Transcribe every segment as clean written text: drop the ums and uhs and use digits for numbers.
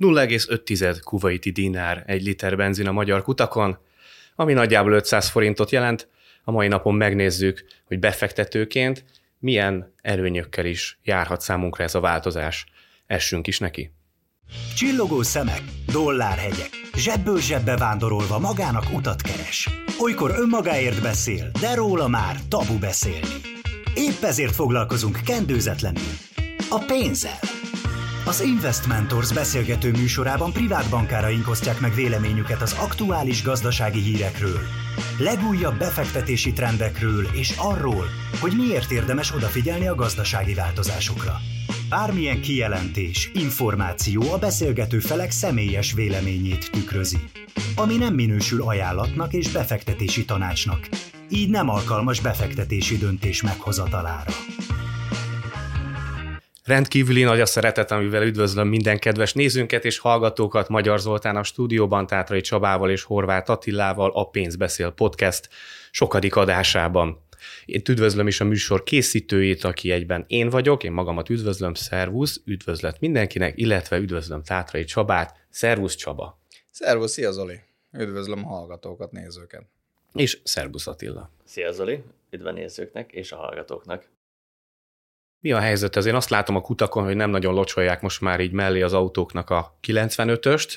0,5 kuwaiti dinár egy liter benzin a magyar kutakon, ami nagyjából 500 forintot jelent. A mai napon megnézzük, hogy befektetőként milyen előnyökkel is járhat számunkra ez a változás. Essünk is neki. Csillogó szemek, dollárhegyek, zsebből zsebbe vándorolva magának utat keres. Olykor önmagáért beszél, de róla már tabu beszélni. Épp ezért foglalkozunk kendőzetlenül a pénzzel. Az Investmentors beszélgető műsorában privát bankáraink osztják meg véleményüket az aktuális gazdasági hírekről, legújabb befektetési trendekről és arról, hogy miért érdemes odafigyelni a gazdasági változásokra. Bármilyen kijelentés, információ a beszélgető felek személyes véleményét tükrözi, ami nem minősül ajánlatnak és befektetési tanácsnak, így nem alkalmas befektetési döntés meghozatalára. Rendkívüli nagy a szeretet, amivel üdvözlöm minden kedves nézőnket és hallgatókat, Magyar Zoltán a stúdióban, Tátrai Csabával és Horváth Attilával a Pénz Beszél Podcast sokadik adásában. Én üdvözlöm is a műsor készítőjét, aki egyben én vagyok, én magamat üdvözlöm, szervusz, üdvözlet mindenkinek, illetve üdvözlöm Tátrai Csabát, szervusz Csaba. Szervusz, szia Zoli, üdvözlöm a hallgatókat, nézőket. És szervusz Attila. Szia Zoli, üdv a nézőknek és a hallgatóknak. Mi a helyzet? Én azt látom a kutakon, hogy nem nagyon locsolják most már így mellé az autóknak a 95-öst,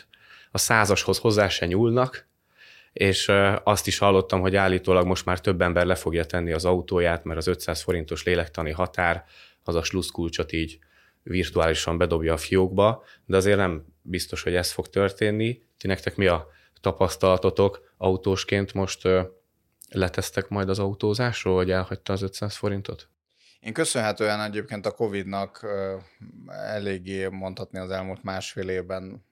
a 100-ashoz hozzá se nyúlnak, és azt is hallottam, hogy állítólag most már több ember le fogja tenni az autóját, mert az 500 forintos lélektani határ az a slusszkulcsot így virtuálisan bedobja a fiókba, de azért nem biztos, hogy ez fog történni. Ti nektek mi a tapasztalatotok autósként? Most letesztek majd az autózásról, hogy elhagyta az 500 forintot? Én köszönhetően egyébként a Covid-nak eléggé mondhatni az elmúlt másfél évben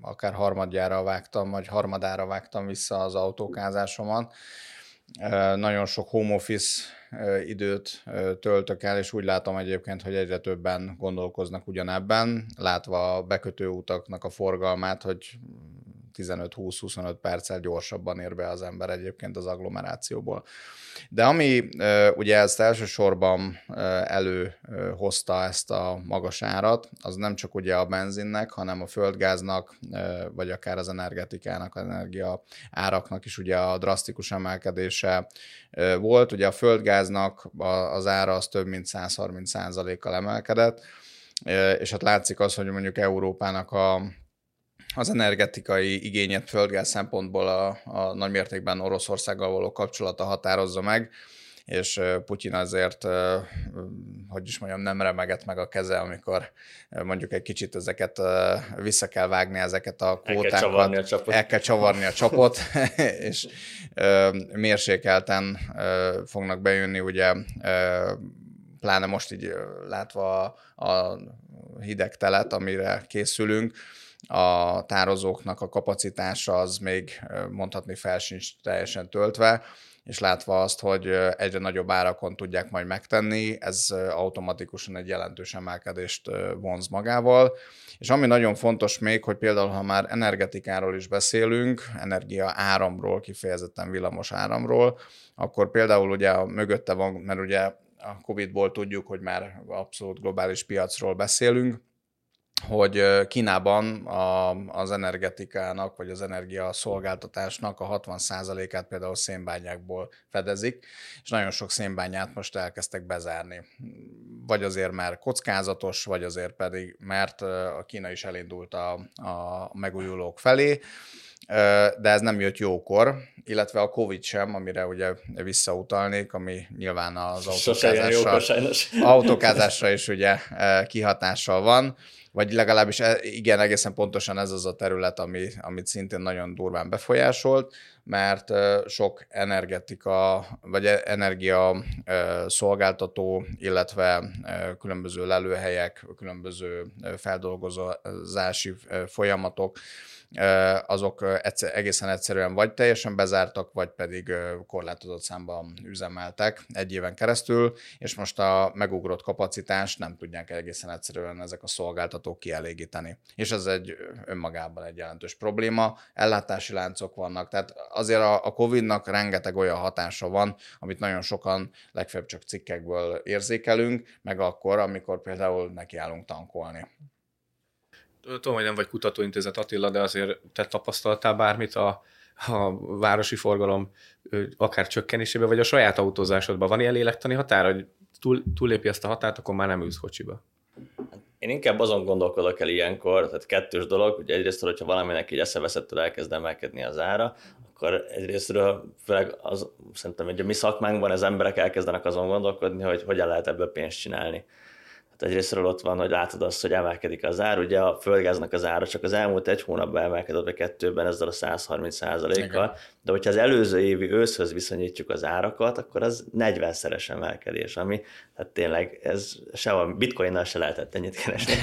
akár harmadára vágtam vissza az autókázásomat. Nagyon sok home office időt töltök el, és úgy látom egyébként, hogy egyre többen gondolkoznak ugyanebben, látva a bekötő utaknak a forgalmát, hogy 15-20-25 perccel gyorsabban ér be az ember egyébként az agglomerációból. De ami ugye ezt elsősorban előhozta ezt a magas árat, az nem csak ugye a benzinnek, hanem a földgáznak, vagy akár az energetikának, az energia áraknak is ugye a drasztikus emelkedése volt. Ugye a földgáznak az ára az több mint 130%-kal emelkedett, és hát látszik az, hogy mondjuk Európának az energetikai igényet földgáz szempontból a nagymértékben Oroszországgal való kapcsolata határozza meg, és Putyin azért, hogy is mondjam, nem remegett meg a keze, amikor mondjuk egy kicsit ezeket vissza kell vágni, ezeket a kvótákat. El kell csavarni a csapot, és mérsékelten fognak bejönni, ugye pláne most így látva a hideg telet, amire készülünk, a tározóknak a kapacitása az még mondhatni fel sincs teljesen töltve, és látva azt, hogy egyre nagyobb árakon tudják majd megtenni, ez automatikusan egy jelentős emelkedést vonz magával. És ami nagyon fontos még, hogy például, ha már energetikáról is beszélünk, energia áramról, kifejezetten villamos áramról, akkor például ugye mögötte van, mert ugye a Covid-ból tudjuk, hogy már abszolút globális piacról beszélünk, hogy Kínában az energetikának, vagy az energiaszolgáltatásnak a 60%-át például szénbányákból fedezik, és nagyon sok szénbányát most elkezdtek bezárni. Vagy azért már kockázatos, vagy azért pedig, mert a Kína is elindult a megújulók felé, de ez nem jött jókor, illetve a Covid sem, amire ugye visszautalnék, ami nyilván az autókázásra is ugye kihatással van, vagy legalábbis igen, egészen pontosan ez az a terület, amit szintén nagyon durván befolyásolt, mert sok energetika, vagy energia szolgáltató, illetve különböző lelőhelyek, különböző feldolgozási folyamatok, azok egészen egyszerűen vagy teljesen bezártak, vagy pedig korlátozott számban üzemeltek egy éven keresztül, és most a megugrott kapacitást nem tudják egészen egyszerűen ezek a szolgáltatók kielégíteni. És ez önmagában egy jelentős probléma. Ellátási láncok vannak, tehát azért a Covid-nak rengeteg olyan hatása van, amit nagyon sokan legfeljebb csak cikkekből érzékelünk, meg akkor, amikor például nekiállunk tankolni. Tudom, hogy nem vagy kutatóintézet, Attila, de azért te tapasztaltál bármit a városi forgalom akár csökkenésébe, vagy a saját autózásodban? Van ilyen lélektani határa, hogy túllépi ezt a határt, akkor már nem ülsz kocsiba? Én inkább azon gondolkodok el ilyenkor, tehát kettős dolog, hogy egyrésztről, hogyha valaminek így eszeveszettől elkezd emelkedni az ára, akkor egyrésztről főleg az, szerintem, hogy a mi szakmánkban az emberek elkezdenek azon gondolkodni, hogy hogyan lehet ebből pénzt csinálni. Hát egyrésztről ott van, hogy látod azt, hogy emelkedik az ár, ugye a földgáznak az ára csak az elmúlt egy hónapban emelkedett, vagy kettőben ezzel a 130%-kal, de hogyha az előző évi őszhöz viszonyítjuk az árakat, akkor az 40-szeres emelkedés, ami hát tényleg ez se a bitcoinnal se lehetett ennyit keresni.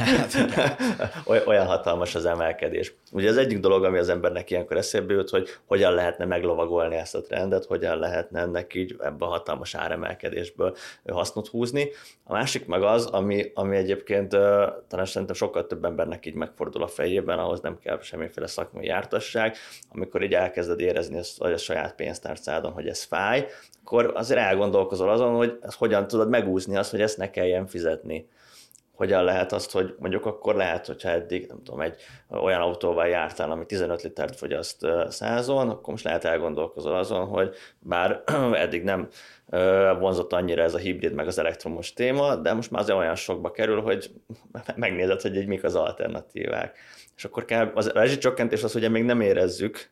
Olyan hatalmas az emelkedés. Ugye az egyik dolog, ami az embernek ilyenkor eszébe jut, hogy hogyan lehetne meglovagolni ezt a trendet, hogyan lehetne ennek így ebbe a hatalmas áremelkedésből hasznot húzni. A másik meg az, ami egyébként talán szerintem sokkal több embernek így megfordul a fejében, ahhoz nem kell semmiféle szakmai jártasság, amikor így elkezded érezni a saját pénztárcádon, hogy ez fáj, akkor azért elgondolkozol azon, hogy hogyan tudod megúszni azt, hogy ezt ne kelljen fizetni. Hogyan lehet azt, hogy mondjuk akkor lehet, hogyha eddig, nem tudom, egy olyan autóval jártál, ami 15 litert fogyaszt 100-on, akkor most lehet elgondolkozol azon, hogy bár eddig nem vonzott annyira ez a hibrid meg az elektromos téma, de most már azért olyan sokba kerül, hogy megnézed, hogy így mik az alternatívák. És akkor kell, az rezsicsökkentés az, hogy még nem érezzük,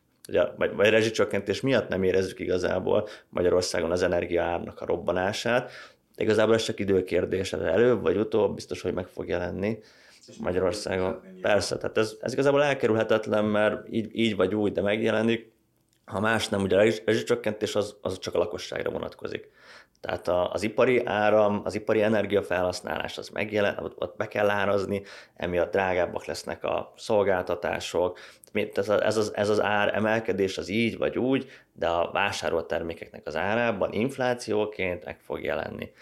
vagy rezsicsökkentés miatt nem érezzük igazából Magyarországon az energiaárnak a robbanását, de igazából ez csak időkérdés, előbb vagy utóbb biztos, hogy meg fog jelenni Magyarországon. Persze, tehát ez igazából elkerülhetetlen, mert így vagy úgy, de megjelenik. Ha más nem, ugye a rezsicsökkentés az csak a lakosságra vonatkozik. Tehát az ipari áram, az ipari energiafelhasználás az megjelen, ott be kell árazni, emiatt drágábbak lesznek a szolgáltatások. Ez az ár emelkedés az így vagy úgy, de a vásárolt termékeknek az árában inflációként meg fog jelenni.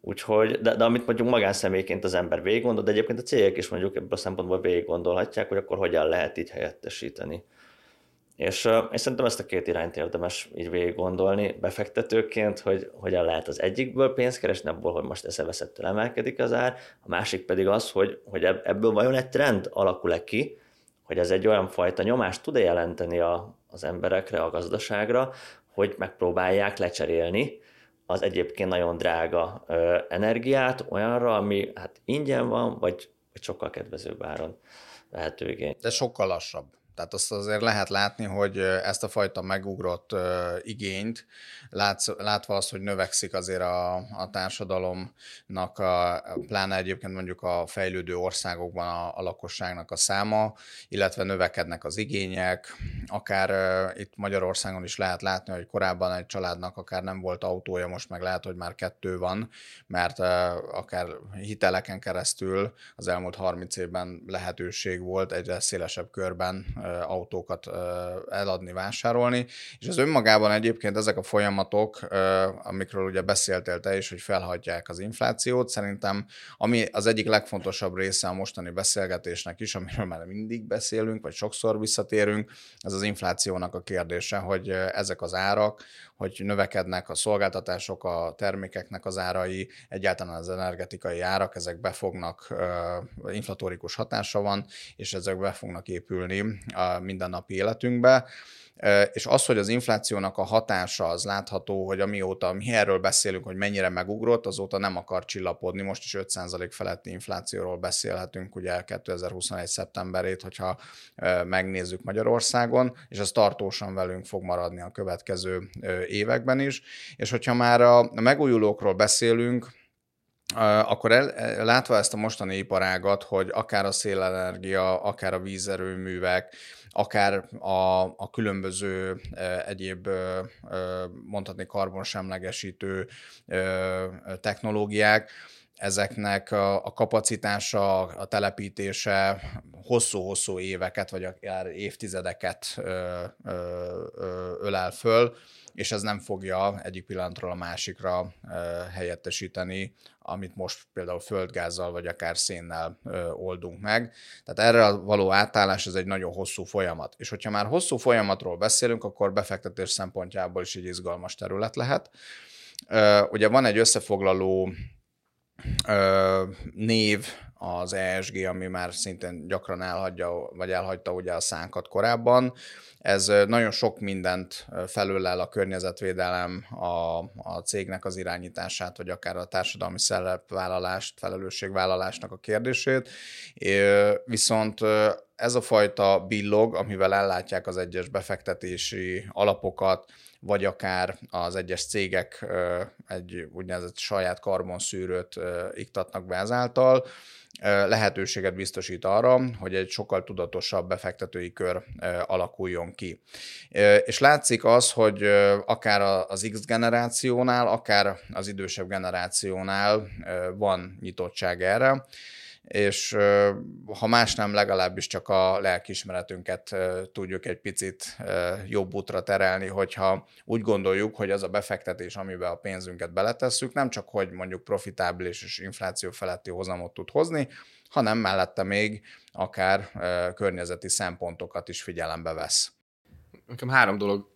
Úgyhogy, de amit mondjuk magánszemélyként az ember végiggondol, de egyébként a cégek is mondjuk ebből a szempontból végiggondolhatják, hogy akkor hogyan lehet így helyettesíteni. És szerintem ezt a két irányt érdemes így végig gondolni befektetőként, hogy hogyan lehet az egyikből pénzt keresni, abból, hogy most eszeveszettől emelkedik az ár, a másik pedig az, hogy ebből vajon egy trend alakul-e ki, hogy ez egy olyan fajta nyomást tud-e jelenteni az emberekre, a gazdaságra, hogy megpróbálják lecserélni az egyébként nagyon drága energiát olyanra, ami hát ingyen van, vagy sokkal kedvezőbb áron lehető igény. De sokkal lassabb. Tehát azt azért lehet látni, hogy ezt a fajta megugrott igényt, látva azt, hogy növekszik azért a társadalomnak, pláne egyébként mondjuk a fejlődő országokban a lakosságnak a száma, illetve növekednek az igények, akár itt Magyarországon is lehet látni, hogy korábban egy családnak akár nem volt autója, most meg lehet, hogy már kettő van, mert akár hiteleken keresztül az elmúlt 30 évben lehetőség volt egyre szélesebb körben autókat eladni, vásárolni, és ez önmagában egyébként ezek a folyamatok, amikről ugye beszéltél te is, hogy felhajtják az inflációt, szerintem ami az egyik legfontosabb része a mostani beszélgetésnek is, amiről már mindig beszélünk, vagy sokszor visszatérünk, ez az inflációnak a kérdése, hogy ezek az árak, hogy növekednek a szolgáltatások, a termékeknek az árai, egyáltalán az energetikai árak, ezek be fognak, inflatórikus hatása van, és ezek be fognak épülni a mindennapi életünkbe. És az, hogy az inflációnak a hatása az látható, hogy amióta mi erről beszélünk, hogy mennyire megugrott, azóta nem akar csillapodni. Most is 5% feletti inflációról beszélhetünk ugye 2021. szeptemberét, hogyha megnézzük Magyarországon, és ez tartósan velünk fog maradni a következő években is. És hogyha már a megújulókról beszélünk, akkor látva ezt a mostani iparágat, hogy akár a szélenergia, akár a vízerőművek, akár a különböző egyéb mondhatni karbonsemlegesítő technológiák, ezeknek a kapacitása, a telepítése hosszú-hosszú éveket, vagy akár évtizedeket ölel föl, és ez nem fogja egyik pillanatról a másikra helyettesíteni, amit most például földgázzal vagy akár szénnel oldunk meg. Tehát erre a való átállás ez egy nagyon hosszú folyamat. És hogyha már hosszú folyamatról beszélünk, akkor befektetés szempontjából is egy izgalmas terület lehet. Ugye van egy összefoglaló név az ESG, ami már szintén gyakran elhagyta ugye a szánkat korábban. Ez nagyon sok mindent felölel, a környezetvédelem, a cégnek az irányítását, vagy akár a társadalmi szerepvállalást, felelősségvállalásnak a kérdését. Viszont ez a fajta billog, amivel ellátják az egyes befektetési alapokat, vagy akár az egyes cégek egy úgynevezett saját karbonszűrőt iktatnak be ezáltal, lehetőséget biztosít arra, hogy egy sokkal tudatosabb befektetői kör alakuljon ki. És látszik az, hogy akár az X generációnál, akár az idősebb generációnál van nyitottság erre, és ha más nem, legalábbis csak a lelkiismeretünket tudjuk egy picit jobb útra terelni, hogyha úgy gondoljuk, hogy az a befektetés, amiben a pénzünket beletesszük, nem csak hogy mondjuk profitábilis és infláció feletti hozamot tud hozni, hanem mellette még akár környezeti szempontokat is figyelembe vesz. Nekem három dolog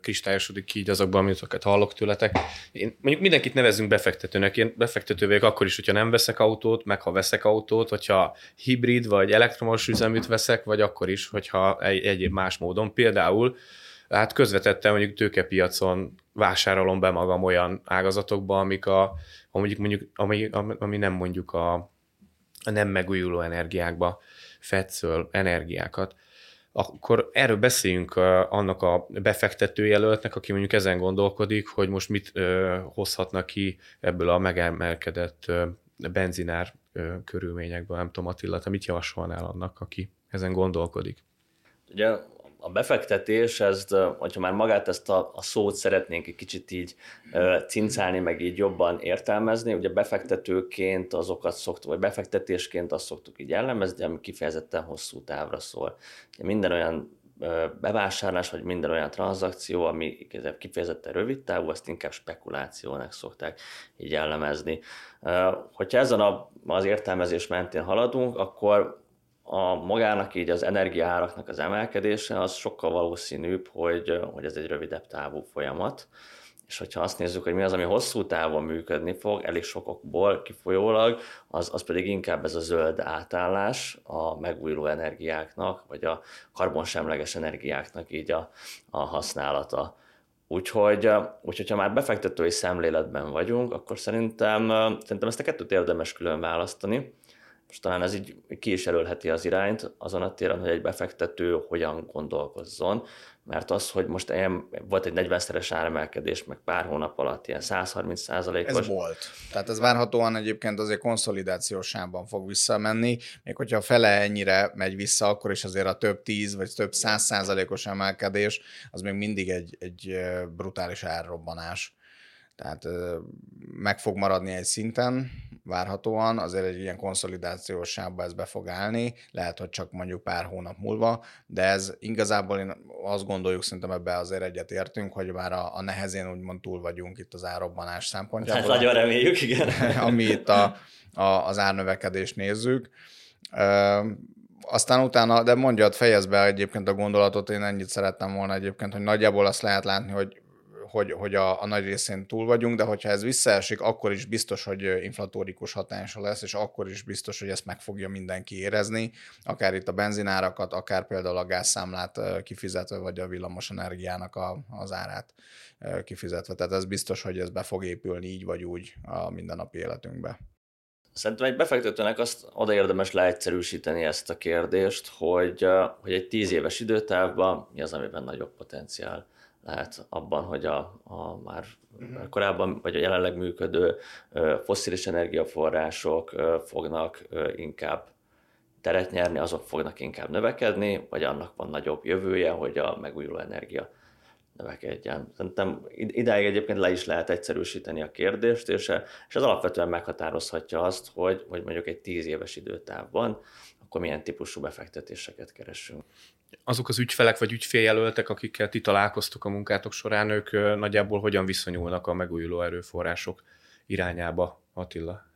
kristályosodik ki így azokban, amiket hallok tőletek. Én mondjuk mindenkit nevezünk befektetőnek. Én befektető vagyok akkor is, hogyha nem veszek autót, meg ha veszek autót, hogyha hibrid vagy elektromos üzeműt veszek, vagy akkor is, hogyha egyéb más módon. Például hát közvetetten mondjuk tőkepiacon vásárolom be magam olyan ágazatokba, amik ami nem mondjuk a nem megújuló energiákba fetszöl energiákat. Akkor erről beszéljünk annak a befektetőjelöltnek, aki mondjuk ezen gondolkodik, hogy most mit hozhatnak ki ebből a megemelkedett benzinár körülményekből. Nem tudom, Attila, te mit javasolnál annak, aki ezen gondolkodik? Ugye a befektetés, hogyha már magát ezt a szót szeretnénk egy kicsit így cincálni, meg így jobban értelmezni, ugye befektetőként azokat szoktuk, vagy befektetésként azt szoktuk így jellemezni, ami kifejezetten hosszú távra szól. Minden olyan bevásárlás, vagy minden olyan tranzakció, ami kifejezetten rövid távú, azt inkább spekulációnak szokták így jellemezni. Hogyha ezen az értelmezés mentén haladunk, akkor a magának így az energiaáraknak az emelkedése az sokkal valószínűbb, hogy ez egy rövidebb távú folyamat. És hogyha azt nézzük, hogy mi az, ami hosszú távon működni fog, elég sokokból kifolyólag, az pedig inkább ez a zöld átállás a megújuló energiáknak, vagy a karbonsemleges energiáknak így a használata. Úgyhogy, ha már befektetői szemléletben vagyunk, akkor szerintem ezt a kettőt érdemes külön választani. És talán ez így ki is jelölheti az irányt azon a téren, hogy egy befektető hogyan gondolkozzon, mert az, hogy most volt egy 40-szeres áremelkedés, meg pár hónap alatt ilyen 130%-os. Ez volt. Tehát ez várhatóan egyébként azért konszolidációsában fog visszamenni, még hogyha a fele ennyire megy vissza, akkor is azért a több 10 vagy több 100%-os emelkedés, az még mindig egy brutális árrobbanás. Tehát meg fog maradni egy szinten, várhatóan, azért egy ilyen konszolidációs sávba ez be fog állni, lehet, hogy csak mondjuk pár hónap múlva, de ez igazából én azt gondoljuk, szerintem ebbe azért egyetértünk, hogy már a nehezén úgymond túl vagyunk itt az árrobbanás szempontjából. Hát nagyon reméljük, igen. Ami itt az árnövekedést nézzük. Aztán utána, de mondjad, fejezd be egyébként a gondolatot, én ennyit szerettem volna egyébként, hogy nagyjából azt lehet látni, hogy a nagy részén túl vagyunk, de hogyha ez visszaesik, akkor is biztos, hogy inflatórikus hatása lesz, és akkor is biztos, hogy ezt meg fogja mindenki érezni, akár itt a benzinárakat, akár például a gázszámlát kifizetve, vagy a villamos energiának az árát kifizetve. Tehát ez biztos, hogy ez be fog épülni így vagy úgy a mindennapi életünkbe. Szerintem egy befektetőnek azt oda érdemes leegyszerűsíteni ezt a kérdést, hogy egy 10 éves időtávban mi az, amiben nagyobb potenciál lehet abban, hogy a már korábban vagy a jelenleg működő fosszilis energiaforrások fognak inkább teret nyerni, azok fognak inkább növekedni, vagy annak van nagyobb jövője, hogy a megújuló energia növekedjen. Szerintem idáig egyébként le is lehet egyszerűsíteni a kérdést, és ez alapvetően meghatározhatja azt, hogy mondjuk egy 10 éves időtávban akkor milyen típusú befektetéseket keresünk. Azok az ügyfelek vagy ügyféljelöltek, akikkel ti találkoztok a munkátok során, ők nagyjából hogyan viszonyulnak a megújuló erőforrások irányába, Attila?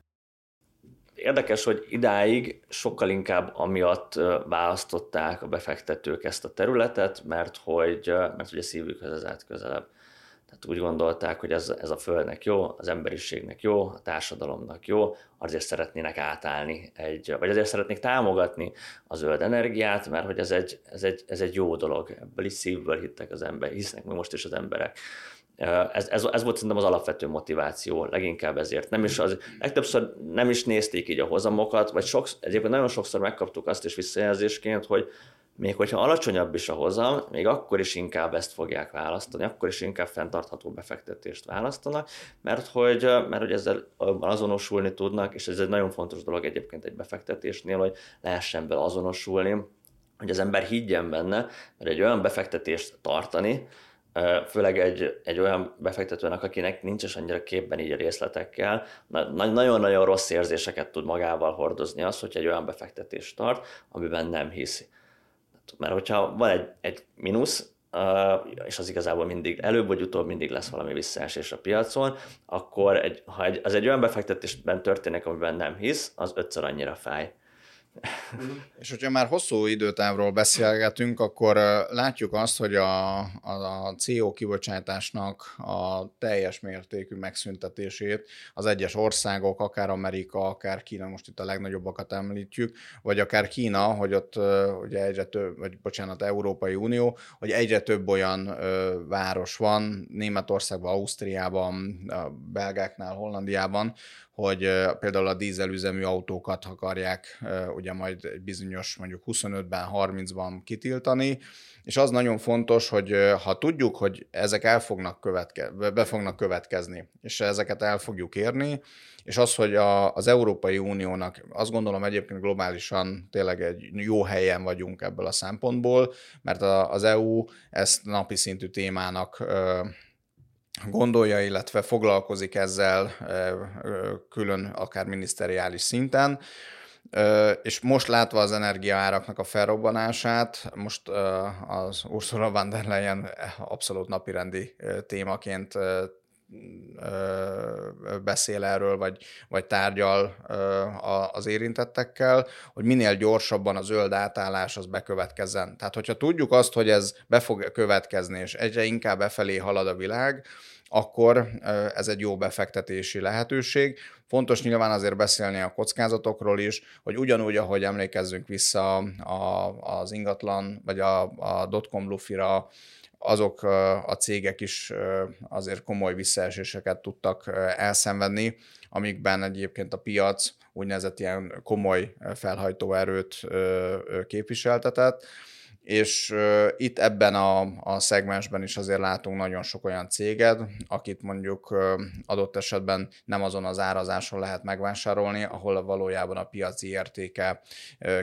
Érdekes, hogy idáig sokkal inkább amiatt választották a befektetők ezt a területet, mert hogy a szívükhöz ez állt közelebb. Tehát úgy gondolták, hogy ez a földnek jó, az emberiségnek jó, a társadalomnak jó, azért szeretnének átállni, vagy azért szeretnék támogatni a zöld energiát, mert hogy ez egy jó dolog. Ebből is szívből hittek az emberek, hisznek még most is az emberek. Ez volt szerintem az alapvető motiváció, leginkább ezért. Legtöbbször nem is nézték így a hozamokat, vagy egyébként nagyon sokszor megkaptuk azt is visszajelzésként, hogy még hogyha alacsonyabb is a hozam, még akkor is inkább ezt fogják választani, akkor is inkább fenntartható befektetést választanak, mert hogy ezzel azonosulni tudnak, és ez egy nagyon fontos dolog egyébként egy befektetésnél, hogy lehessen bele azonosulni, hogy az ember higgyen benne, mert egy olyan befektetést tartani, főleg egy olyan befektetőnek, akinek nincs is annyira képben így a részletekkel, nagyon-nagyon rossz érzéseket tud magával hordozni az, hogyha egy olyan befektetést tart, amiben nem hiszi. Mert hogyha van egy mínusz, és az igazából mindig előbb vagy utóbb mindig lesz valami visszaesés a piacon, akkor ha az egy olyan befektetésben történik, amiben nem hisz, az 5-szer annyira fáj. És hogyha már hosszú időtávról beszélgetünk, akkor látjuk azt, hogy a CO kibocsátásnak a teljes mértékű megszüntetését az egyes országok, akár Amerika, akár Kína, most itt a legnagyobbakat említjük, vagy akár Kína, hogy ott ugye Európai Unió, hogy egyre több olyan város van, Németországban, Ausztriában, a belgáknál, Hollandiában, hogy például a dízelüzemű autókat akarják ugye majd egy bizonyos mondjuk 25-ben, 30-ban kitiltani, és az nagyon fontos, hogy ha tudjuk, hogy ezek be fognak következni, és ezeket el fogjuk érni, és az, hogy az Európai Uniónak, azt gondolom egyébként globálisan tényleg egy jó helyen vagyunk ebből a szempontból, mert az EU ezt napi szintű témának gondolja, illetve foglalkozik ezzel külön akár miniszteriális szinten, és most látva az energiaáraknak a felrobbanását, most az Ursula von der Leyen abszolút napirendi témaként beszél erről, vagy tárgyal az érintettekkel, hogy minél gyorsabban a zöld átállás az bekövetkezzen. Tehát, hogyha tudjuk azt, hogy ez be fog következni, és egyre inkább befelé halad a világ, akkor ez egy jó befektetési lehetőség. Fontos nyilván azért beszélni a kockázatokról is, hogy ugyanúgy, ahogy emlékezzünk vissza az ingatlan, vagy a dotcom luffira, azok a cégek is azért komoly visszaeséseket tudtak elszenvedni, amikben egyébként a piac úgynevezett ilyen komoly felhajtóerőt képviseltetett, és itt ebben a szegmensben is azért látunk nagyon sok olyan céget, akit mondjuk adott esetben nem azon az árazáson lehet megvásárolni, ahol valójában a piaci értéke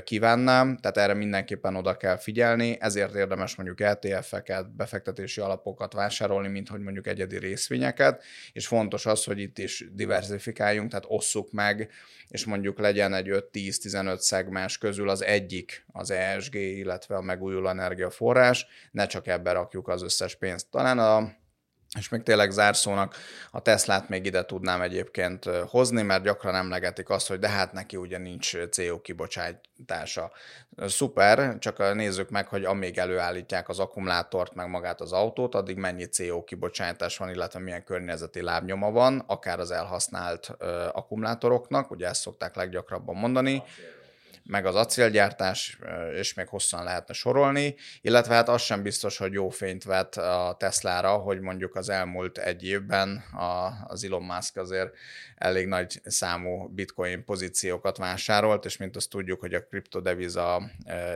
kívánnám, tehát erre mindenképpen oda kell figyelni, ezért érdemes mondjuk ETF-eket, befektetési alapokat vásárolni, mint hogy mondjuk egyedi részvényeket, és fontos az, hogy itt is diversifikáljunk, tehát osszuk meg, és mondjuk legyen egy 5-10-15 szegmens közül az egyik az ESG, illetve a megújuló energiaforrás, ne csak ebben rakjuk az összes pénzt. És még tényleg zárszónak a Teslát még ide tudnám egyébként hozni, mert gyakran emlegetik azt, hogy de hát neki ugye nincs CO kibocsátása. Szuper, csak nézzük meg, hogy amíg előállítják az akkumulátort, meg magát az autót, addig mennyi CO kibocsátás van, illetve milyen környezeti lábnyoma van, akár az elhasznált akkumulátoroknak, ugye ezt szokták leggyakrabban mondani, meg az acélgyártás, és még hosszan lehetne sorolni, illetve hát az sem biztos, hogy jó fényt vett a Teslára, hogy mondjuk az elmúlt egy évben az Elon Musk azért elég nagy számú bitcoin pozíciókat vásárolt, és mint azt tudjuk, hogy a kriptodeviza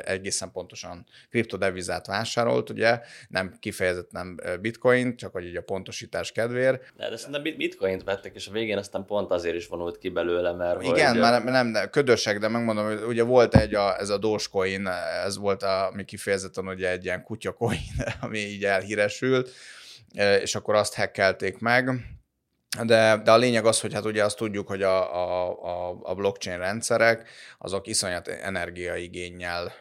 egészen pontosan kriptodevizát vásárolt, ugye, nem kifejezetten bitcoin, csak hogy így a pontosítás kedvéért. De szerintem bitcoint vettek, és a végén aztán pont azért is vonult ki belőle, mert... Igen, hogy... már nem ködösek, de megmondom, hogy ugye volt ez a Dogecoin, ez volt, ami kifejezetten ugye egy ilyen kutyacoin, ami így elhíresült, és akkor azt hackelték meg. De a lényeg az, hogy hát ugye azt tudjuk, hogy a blockchain rendszerek, azok iszonyat energiaigénnyel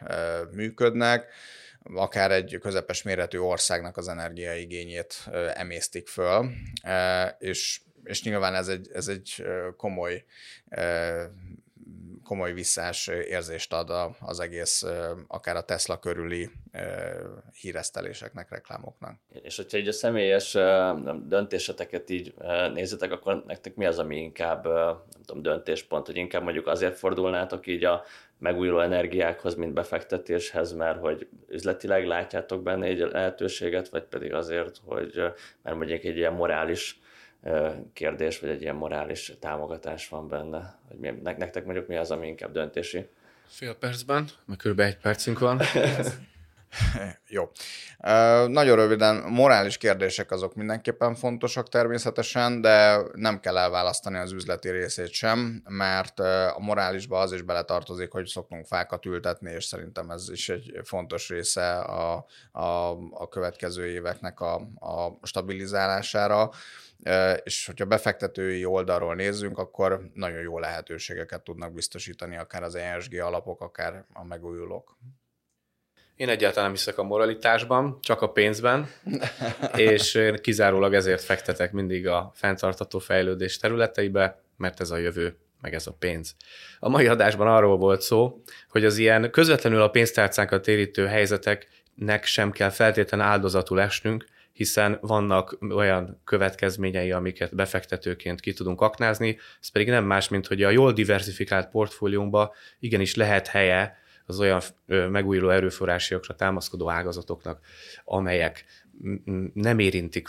működnek, akár egy közepes méretű országnak az energiaigényét emésztik föl, és nyilván ez egy komoly komoly visszás érzést ad az egész, akár a Tesla körüli híreszteléseknek, reklámoknak. És hogyha így a személyes döntéseteket így nézitek, akkor nektek mi az, ami inkább nem tudom, döntéspont, hogy inkább mondjuk azért fordulnátok így a megújuló energiákhoz, mint befektetéshez, mert hogy üzletileg látjátok benne egy lehetőséget, vagy pedig azért, hogy mert mondjuk egy ilyen morális kérdés, vagy egy ilyen morális támogatás van benne. Nektek mondjuk mi az, ami inkább döntési? Fél percben, mert körülbelül egy percünk van. Jó. Nagyon röviden, morális kérdések azok mindenképpen fontosak természetesen, de nem kell elválasztani az üzleti részét sem, mert a morálisba az is beletartozik, hogy szoktunk fákat ültetni, és szerintem ez is egy fontos része a következő éveknek a stabilizálására. És hogyha befektetői oldalról nézzünk, akkor nagyon jó lehetőségeket tudnak biztosítani akár az ESG alapok, akár a megújulók. Én egyáltalán nem hiszek a moralitásban, csak a pénzben, és én kizárólag ezért fektetek mindig a fenntartható fejlődés területeibe, mert ez a jövő, meg ez a pénz. A mai adásban arról volt szó, hogy az ilyen közvetlenül a pénztárcánkat érintő helyzeteknek sem kell feltétlenül áldozatul esnünk, hiszen vannak olyan következményei, amiket befektetőként ki tudunk aknázni, ez pedig nem más, mint hogy a jól diversifikált portfóliumban igenis lehet helye az olyan megújuló erőforrásokra támaszkodó ágazatoknak, amelyek nem érintik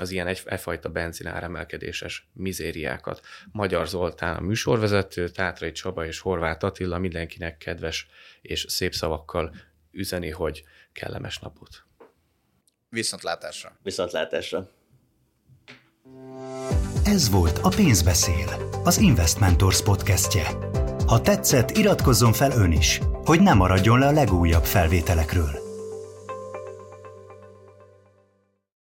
az ilyen egyfajta benzináremelkedéses mizériákat. Magyar Zoltán a műsorvezető, Tátrai Csaba és Horváth Attila mindenkinek kedves és szép szavakkal üzeni, hogy kellemes napot. Viszontlátásra! Viszontlátásra! Ez volt a Pénzbeszél, az Investmentors podcastje. Ha tetszett, iratkozzon fel ön is, hogy ne maradjon le a legújabb felvételekről.